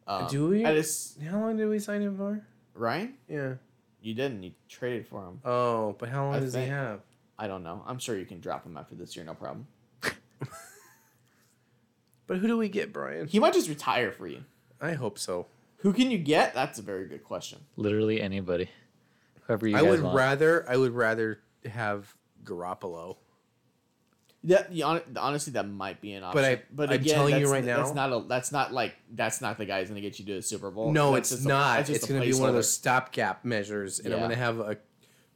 um, do we? I just, how long did we sign him for? Ryan? Yeah. You didn't. You traded for him. Oh, but how long I does think, he have? I don't know. I'm sure you can drop him after this year, no problem. But who do we get, Brian? He might just retire for you. I hope so. Who can you get? That's a very good question. Literally anybody. Whoever you I guys would want. rather I would rather have Garoppolo. Yeah, honestly, that might be an option. But, I, but again, I'm telling you right now, that's not a, that's not like that's not the guy who's going to get you to the Super Bowl. No, that's it's not. A, it's going to be one of those stopgap measures, and yeah. I'm going to have a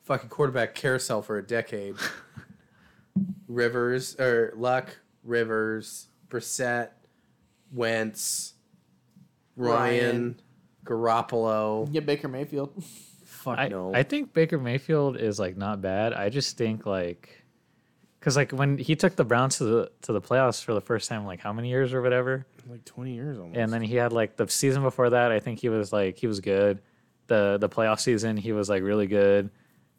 fucking quarterback carousel for a decade. Rivers or Luck, Rivers, Brissett, Wentz, Ryan, Ryan. Garoppolo. Yeah, Baker Mayfield. Fuck I, no. I think Baker Mayfield is like not bad. I just think like. Because, like, when he took the Browns to the to the playoffs for the first time, like, how many years or whatever? Like, twenty years almost. And then he had, like, the season before that, I think he was, like, he was good. The the playoff season, he was, like, really good.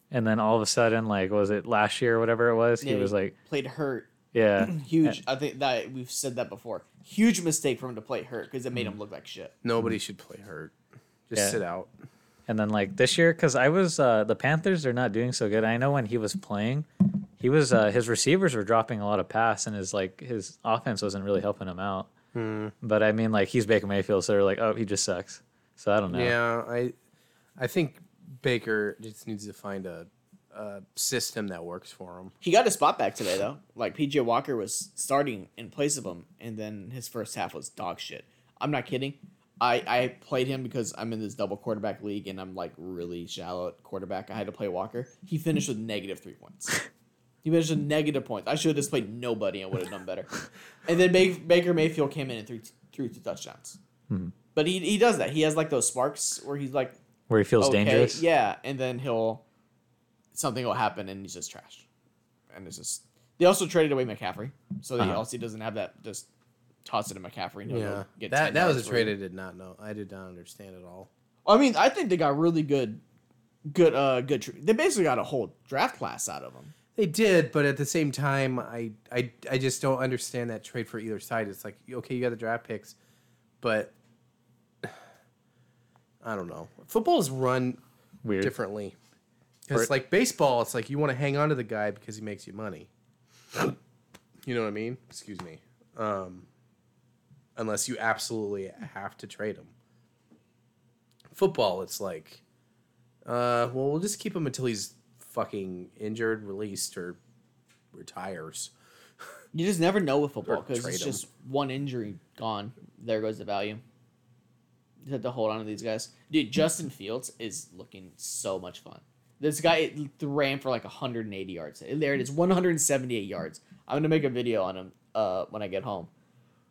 And then all of a sudden, like, was it last year or whatever it was? Yeah, he was, like... Played hurt. Yeah. Huge. And, I think that we've said that before. Huge mistake for him to play hurt because it made mm. him look like shit. Nobody should play hurt. Just yeah. sit out. And then, like, this year, because I was... Uh, the Panthers are not doing so good. I know when he was playing... He was uh, his receivers were dropping a lot of pass, and his like his offense wasn't really helping him out. Hmm. But I mean, like he's Baker Mayfield, so they're like, oh, he just sucks. So I don't know. Yeah, I, I think Baker just needs to find a, a system that works for him. He got his spot back today though. Like P J Walker was starting in place of him, and then his first half was dog shit. I'm not kidding. I, I played him because I'm in this double quarterback league, and I'm like really shallow at quarterback. I had to play Walker. He finished with negative three points. He finished with negative points. I should have just played nobody and would have done better. And then Baker Mayfield came in and threw, threw two touchdowns. Hmm. But he he does that. He has like those sparks where he's like... Where he feels okay, dangerous. Yeah, and then he'll... Something will happen and he's just trashed. And it's just... They also traded away McCaffrey. So uh-huh. he also doesn't have that just toss it to McCaffrey. And he'll yeah, get that, that was a trade I did not know. I did not understand at all. I mean, I think they got really good... good uh, good. Tra- they basically got a whole draft class out of them. They did, but at the same time, I, I, I just don't understand that trade for either side. It's like, okay, you got the draft picks, but I don't know. Football is run Weird. differently. It's like baseball. It's like you want to hang on to the guy because he makes you money. You know what I mean? Excuse me. Um, unless you absolutely have to trade him. Football, it's like, uh, well, we'll just keep him until he's fucking injured, released, or retires. You just never know with football because it's just one injury gone. There goes the value. You have to hold on to these guys. Dude, Justin Fields is looking so much fun. This guy ran for like one hundred eighty yards. There it is, one hundred seventy-eight yards. I'm going to make a video on him uh, when I get home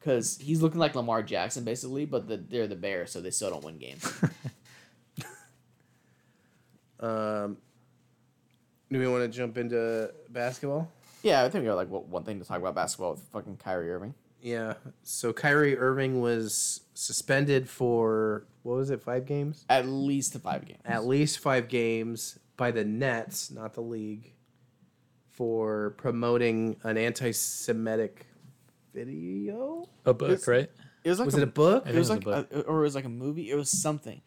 because he's looking like Lamar Jackson basically, but the, they're the Bears, so they still don't win games. um... Do we want to jump into basketball? Yeah, I think we got like one thing to talk about basketball with fucking Kyrie Irving. Yeah, so Kyrie Irving was suspended for, what was it, five games? At least five games. At least five games by the Nets, not the league, for promoting an anti-Semitic video? A book, it was, right? It was, like was a, it a book? It was, it was like, a, or it was like a movie? It was something.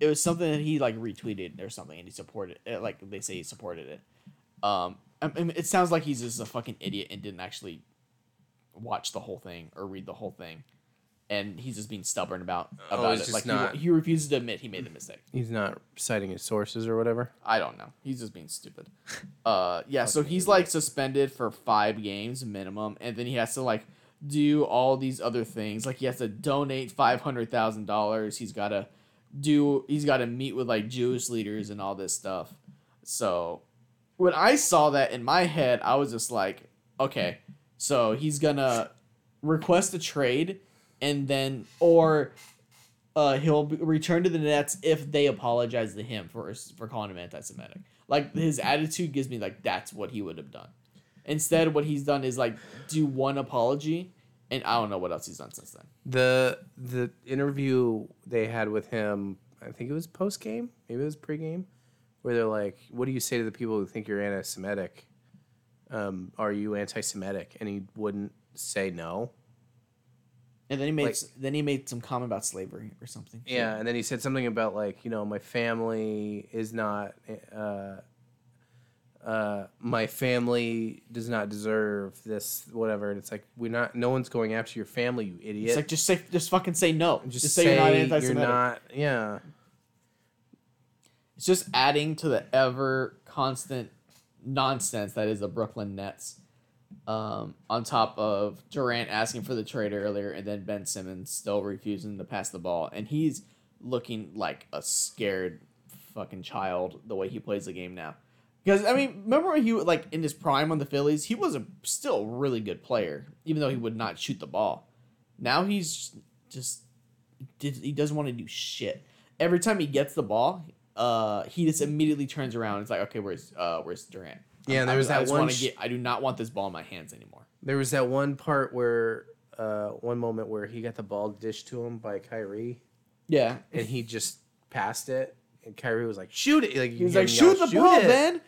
It was something that he like retweeted or something, and he supported it. Like they say, he supported it. Um, I mean, it sounds like he's just a fucking idiot and didn't actually watch the whole thing or read the whole thing, and he's just being stubborn about about oh, it. Like not, he, he refuses to admit he made the mistake. He's not citing his sources or whatever. I don't know. He's just being stupid. Uh, yeah. So he's like suspended for five games minimum, and then he has to like do all these other things. Like he has to donate five hundred thousand dollars. He's got to. Do he's got to meet with like Jewish leaders and all this stuff. So when I saw that in my head, I was just like, okay, so he's gonna request a trade and then or uh, he'll be, return to the Nets if they apologize to him for for calling him anti-Semitic. Like his attitude gives me like that's what he would have done. Instead, what he's done is like do one apology And I don't know what else he's done since then. The the interview they had with him, I think it was post-game, maybe it was pre-game, where they're like, what do you say to the people who think you're anti-Semitic? Um, are you anti-Semitic? And he wouldn't say no. And then he made like, then he made some comment about slavery or something. Yeah, and then he said something about, like, you know, my family is not... Uh, Uh, my family does not deserve this, whatever. And it's like, we're not, no one's going after your family, you idiot. It's like, just say, just fucking say no. Just, just say, say you're not anti-Semitic. You're not, yeah. It's just adding to the ever constant nonsense that is the Brooklyn Nets. Um, on top of Durant asking for the trade earlier and then Ben Simmons still refusing to pass the ball. And he's looking like a scared fucking child the way he plays the game now. Because, I mean, remember when he, like, in his prime on the Phillies, he was a still really good player, even though he would not shoot the ball. Now he's just, he doesn't want to do shit. Every time he gets the ball, uh, he just immediately turns around. It's like, okay, where's uh, where's Durant? Yeah, there was I, that I one. Sh- get, I do not want this ball in my hands anymore. There was that one part where, uh, one moment where he got the ball dished to him by Kyrie. Yeah. And he just passed it. And Kyrie was like, shoot it. Like, he was like, shoot the ball, Ben.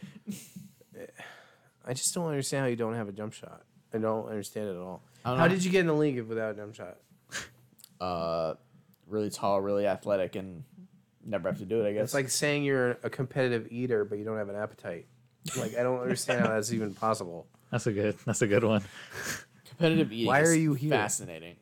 I just don't understand how you don't have a jump shot. I don't understand it at all. How did you get in the league without a jump shot? Uh, really tall, really athletic, and never have to do it, I guess. It's like saying you're a competitive eater, but you don't have an appetite. Like, I don't understand how that's even possible. That's a good, that's a good one. Competitive eating. Why are you here? Fascinating.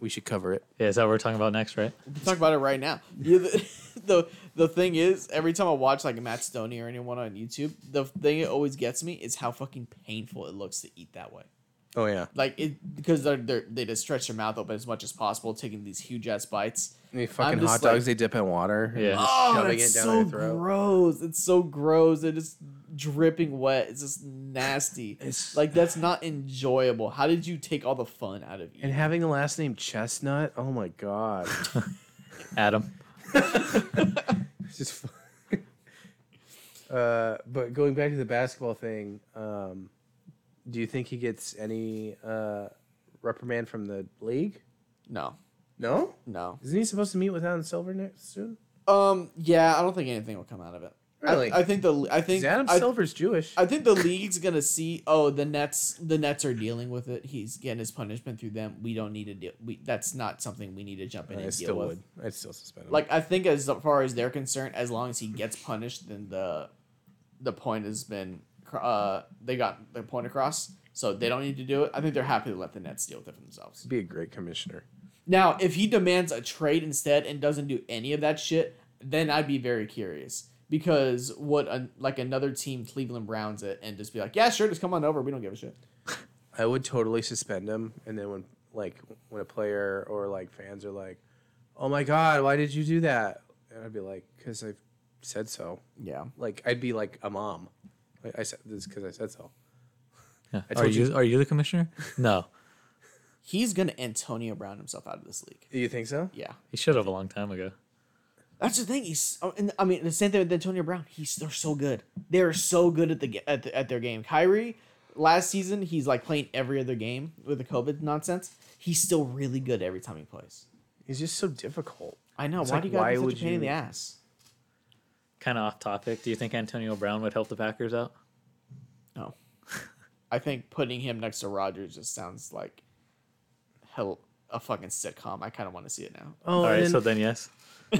We should cover it. Yeah, is that what we're talking about next, right? We can talk about it right now. Yeah, the, the the thing is, every time I watch like Matt Stoney or anyone on YouTube, the thing that always gets me is how fucking painful it looks to eat that way. Oh yeah, like it because they're, they're they just stretch their mouth open as much as possible, taking these huge ass bites. I mean, fucking hot dogs like, they dip in water. Yeah, and oh, shoving it down so their throat. Gross! It's so gross. They're just dripping wet. It's just nasty. It's like that's not enjoyable. How did you take all the fun out of eating? And having a last name Chestnut. Oh my god, Adam. Just. uh, but going back to the basketball thing. Um, Do you think he gets any uh, reprimand from the league? No. No? No. Isn't he supposed to meet with Adam Silver next soon? Um. Yeah, I don't think anything will come out of it. Really? I, I think the I think Adam I, Silver's Jewish. I think the league's gonna see. Oh, the Nets. The Nets are dealing with it. He's getting his punishment through them. We don't need to deal. We that's not something we need to jump in I and still deal would. with. I still suspend him. Like I think as far as they're concerned, as long as he gets punished, then the the point has been. Uh, they got their point across, so they don't need to do it. I think they're happy to let the Nets deal with it for themselves. Be a great commissioner. Now, if he demands a trade instead and doesn't do any of that shit, then I'd be very curious because what a, like another team, Cleveland Browns it and just be like, yeah, sure, just come on over. We don't give a shit. I would totally suspend him, and then when like when a player or like fans are like, oh my god, why did you do that? And I'd be like, because I've said so. Yeah, like I'd be like a mom. I said this because I said so. Yeah. I told are you, you? Are you the commissioner? No. He's gonna Antonio Brown himself out of this league. You think so? Yeah. He should have a long time ago. That's the thing. He's. I mean, the same thing with Antonio Brown. He's. They're so good. They're so good at the at the, at their game. Kyrie, last season, he's like playing every other game with the COVID nonsense. He's still really good every time he plays. He's just so difficult. I know. It's why like, do you guys such a pain you... in the ass? Kind of off topic. Do you think Antonio Brown would help the Packers out? No. I think putting him next to Rodgers just sounds like hell a fucking sitcom. I kind of want to see it now. Oh, all right, so then yes.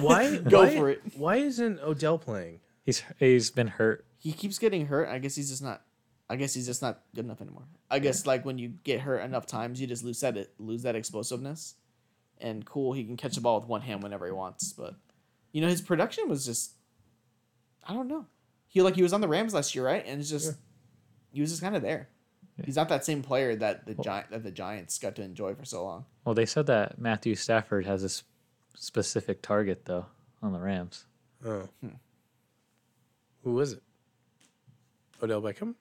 Why go why, for it? Why isn't Odell playing? He's he's been hurt. He keeps getting hurt. I guess he's just not. I guess he's just not good enough anymore. I guess like when you get hurt enough times, you just lose that lose that explosiveness. And cool, he can catch the ball with one hand whenever he wants. But you know, his production was just. I don't know. He like he was on the Rams last year, right? And it's just yeah. he was just kind of there. Yeah. He's not that same player that the well, Gi- that the Giants got to enjoy for so long. Well, they said that Matthew Stafford has a sp- specific target though on the Rams. Oh, hmm. Who was it? Odell Beckham?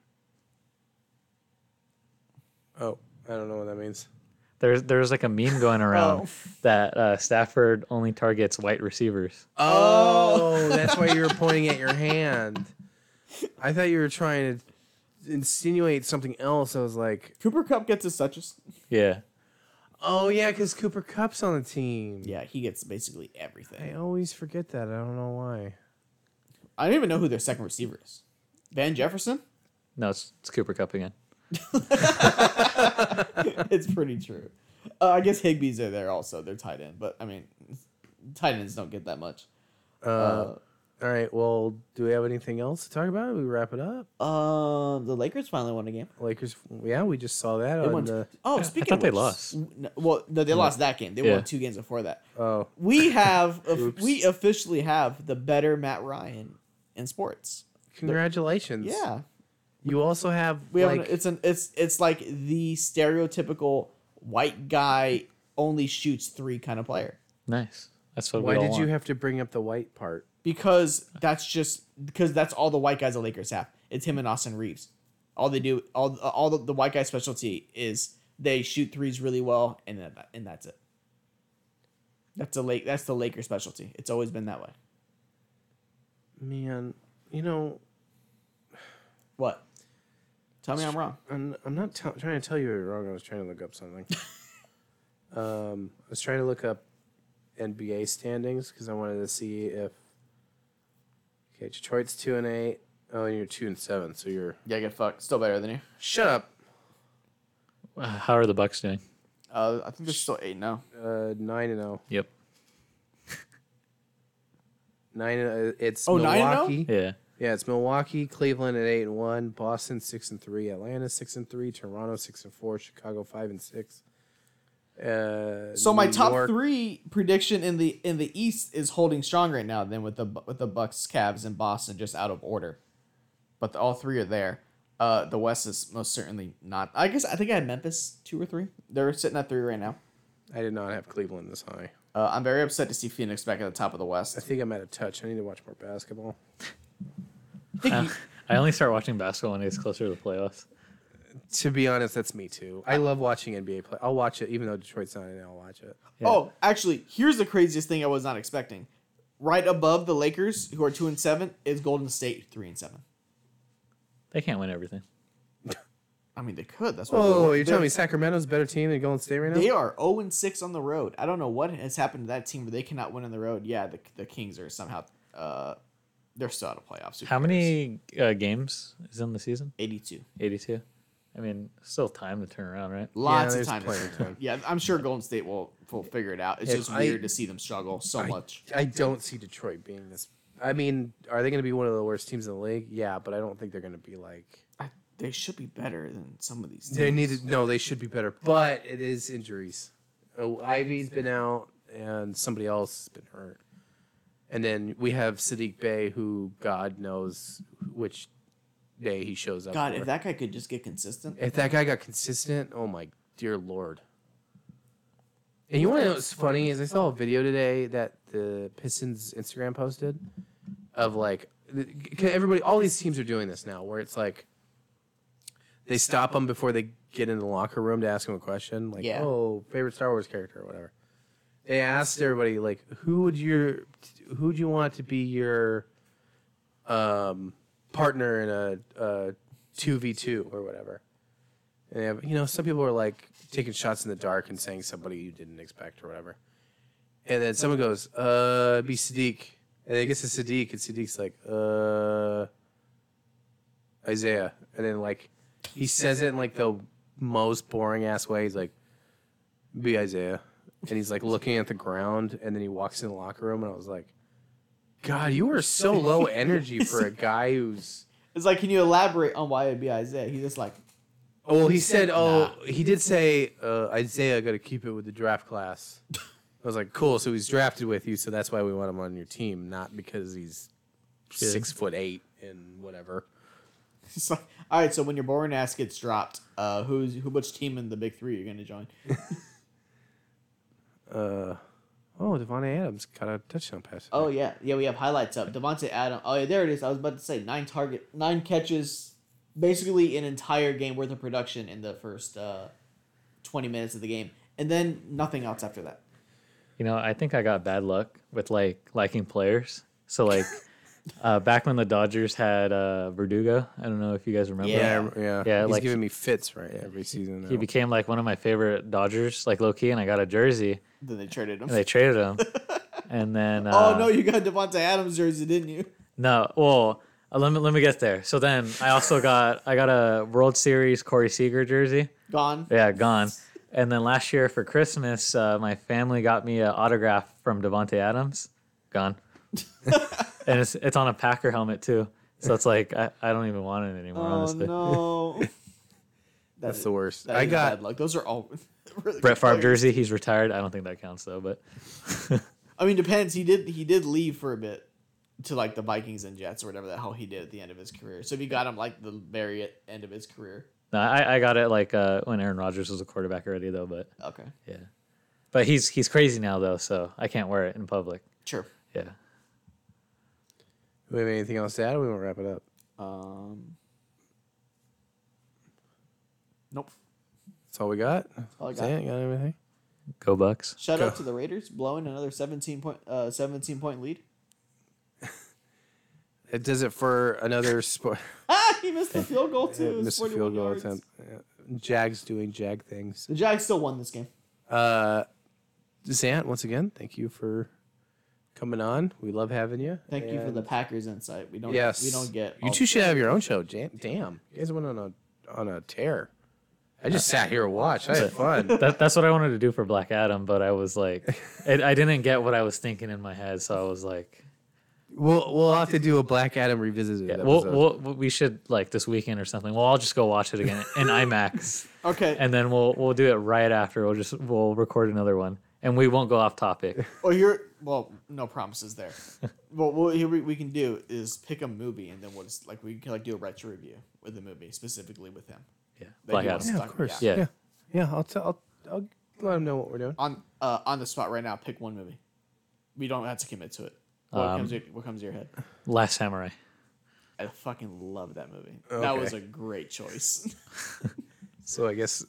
Oh, I don't know what that means. There's there's like a meme going around oh. that uh, Stafford only targets white receivers. Oh, that's why you were pointing at your hand. I thought you were trying to insinuate something else. I was like, Cooper Kupp gets a such a. Yeah. Oh yeah, because Cooper Kupp's on the team. Yeah, he gets basically everything. I always forget that. I don't know why. I don't even know who their second receiver is. Van Jefferson? No, it's, it's Cooper Kupp again. It's pretty true. Uh, I guess Higbee's are there also. They're tight end, but I mean, tight ends don't get that much. Uh, uh, all right. Well, do we have anything else to talk about? We wrap it up. Uh, the Lakers finally won a game. Lakers, yeah, we just saw that. They on won, the, oh, speaking I thought of which, they lost. No, well, no, they yeah. lost that game. They yeah. won two games before that. Oh, we have we officially have the better Matt Ryan in sports. Congratulations! They're, yeah. You also have we like, have an, it's an it's it's like the stereotypical white guy only shoots three kind of player. Nice. That's what. Why we all did want. You have to bring up the white part? Because that's just because that's all the white guys the Lakers have. It's him and Austin Reeves. All they do, all all the, the white guy specialty is they shoot threes really well, and that, and that's it. That's a lake. That's the Lakers specialty. It's always been that way. Man, you know what? Tell me I'm wrong. I'm, I'm not t- trying to tell you you're wrong. I was trying to look up something. um, I was trying to look up N B A standings because I wanted to see if. Okay, Detroit's two and eight. Oh, and you're two and seven, so you're yeah, get fucked. Still better than you. Shut up. How are the Bucks doing? Uh, I think they're still eight now. Uh, nine and zero. Yep. nine and uh, it's oh Milwaukee. nine and zero? Yeah. Yeah, it's Milwaukee, Cleveland at eight and one, Boston six and three, Atlanta six and three, Toronto six and four, Chicago five and six. Uh, so my New top York. three prediction in the in the East is holding strong right now. Then with the with the Bucks, Cavs, and Boston just out of order, but the, all three are there. Uh, the West is most certainly not. I guess I think I had Memphis two or three. They're sitting at three right now. I did not have Cleveland this high. Uh, I'm very upset to see Phoenix back at the top of the West. I think I'm out of touch. I need to watch more basketball. I, I only start watching basketball when it's closer to the playoffs. To be honest, that's me too. I love watching N B A play. I'll watch it even though Detroit's not in it. I'll watch it. Yeah. Oh, actually, here's the craziest thing I was not expecting. Right above the Lakers, who are two and seven, is Golden State three and seven. They can't win everything. I mean, they could. That's what. Oh, you're telling me Sacramento's a better team than Golden State right now? They are zero and six on the road. I don't know what has happened to that team where they cannot win on the road. Yeah, the the Kings are somehow. Uh, They're still out of playoffs. Who How cares? many uh, games is in the season? eighty-two. eighty-two. I mean, still time to turn around, right? Lots yeah, of time to turn around. Yeah, I'm sure Golden State will, will figure it out. It's if just I, weird to see them struggle so I, much. I don't see Detroit being this. I mean, are they going to be one of the worst teams in the league? Yeah, but I don't think they're going to be like. I, they should be better than some of these teams. They need to, no, they should be better, but it is injuries. Oh, Ivy's been out, and somebody else has been hurt. And then we have Sadiq Bey, who God knows which day he shows up. God, for. If that guy could just get consistent. If that guy got consistent, oh my dear Lord. And you want to know what's funny is I saw a video today that the Pistons Instagram posted of like everybody, all these teams are doing this now, where it's like they stop them before they get in the locker room to ask them a question, like yeah. oh favorite Star Wars character or whatever. They asked everybody like, who would your who would you want to be your um, partner in a two v two or whatever? And they have, you know, some people were like taking shots in the dark and saying somebody you didn't expect or whatever. And then someone goes, "Uh, it'd be Sadiq," and it gets to Sadiq, and Sadiq's like, "Uh, Isaiah," and then like he says it in like the most boring ass way. He's like, "Be Isaiah." And he's like looking at the ground, and then he walks in the locker room, and I was like, "God, you are so low energy for a guy who's." It's like, can you elaborate on why it'd be Isaiah? He's just like, "Oh, well, he, he said, said nah. oh, he did say uh, Isaiah got to keep it with the draft class." I was like, "Cool, so he's drafted with you, so that's why we want him on your team, not because he's Shit. six foot eight and whatever." It's like, all right, so when your boring ass gets dropped, uh, who's who? Which team in the big three you're going to join? Uh, oh, Davante Adams got a touchdown pass. Oh, yeah. Yeah, we have highlights up. Davante Adams. Oh, yeah, there it is. I was about to say nine target, nine catches, basically an entire game worth of production in the first uh, twenty minutes of the game. And then nothing else after that. You know, I think I got bad luck with, like, liking players. So, like, Uh, back when the Dodgers had uh, Verdugo. I don't know if you guys remember. Yeah, yeah. yeah He's like, giving me fits right every season now. He became like one of my favorite Dodgers, like low-key, and I got a jersey. Then they traded him. And they traded him. and then... Uh, oh, no, you got Davante Adams' jersey, didn't you? No, well... Uh, let me let me get there. So then I also got I got a World Series Corey Seager jersey. Gone. Yeah, gone. And then last year for Christmas, uh, my family got me an autograph from Davante Adams. Gone. And it's it's on a Packer helmet too. So it's like I, I don't even want it anymore. Oh, honestly. No. that That's is, the worst. That I got bad luck. Those are all really Brett Favre jersey. He's retired. I don't think that counts though. But I mean, depends. He did he did leave for a bit. To like the Vikings and Jets or whatever the hell he did at the end of his career. So if you got him like the very end of his career. No, I, I got it like uh, when Aaron Rodgers was a quarterback already though. But okay, yeah, but he's he's crazy now though, so I can't wear it in public. Sure. Yeah. Do we have anything else to add? Or we won't wrap it up. Um. Nope. That's all we got. That's all I got. It. Got everything. Go Bucks. Shout Go. out to the Raiders blowing another seventeen point lead. It does it for another sport. ah, he missed the field goal, too. It missed the field goal yards. attempt. Yeah. Jags doing Jag things. The Jags still won this game. Uh, Zant, once again, thank you for coming on. We love having you. Thank and you for the Packers insight. We don't, yes. we don't get... You two should games. have your own show. Damn. You guys went on a, on a tear. I just sat here and watched. I had fun. That, that's what I wanted to do for Black Adam, but I was like... it, I didn't get what I was thinking in my head, so I was like... We'll we'll have to do a Black Adam revisited. Yeah, we'll, we'll, we should like this weekend or something. Well, I'll just go watch it again in IMAX. Okay. And then we'll we'll do it right after. We'll just we'll record another one, and we won't go off topic. Oh, you're well, no promises there. But what we can do is pick a movie, and then we'll just like we can like do a retro review with the movie specifically with him. Yeah, Black Adam. Yeah, of course. Yeah. yeah, yeah. I'll tell. I'll, I'll let him know what we're doing on uh, on the spot right now. Pick one movie. We don't have to commit to it. What, um, comes to, what comes to your head? Last Samurai. I fucking love that movie. Okay. That was a great choice. So I guess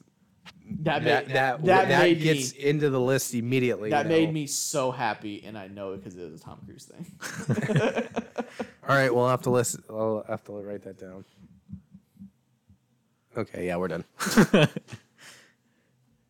that that, made, that, that, that made gets me, into the list immediately. That now. made me so happy, and I know it because it was a Tom Cruise thing. All right, well, I'll have to listen. I'll have to write that down. Okay, yeah, we're done.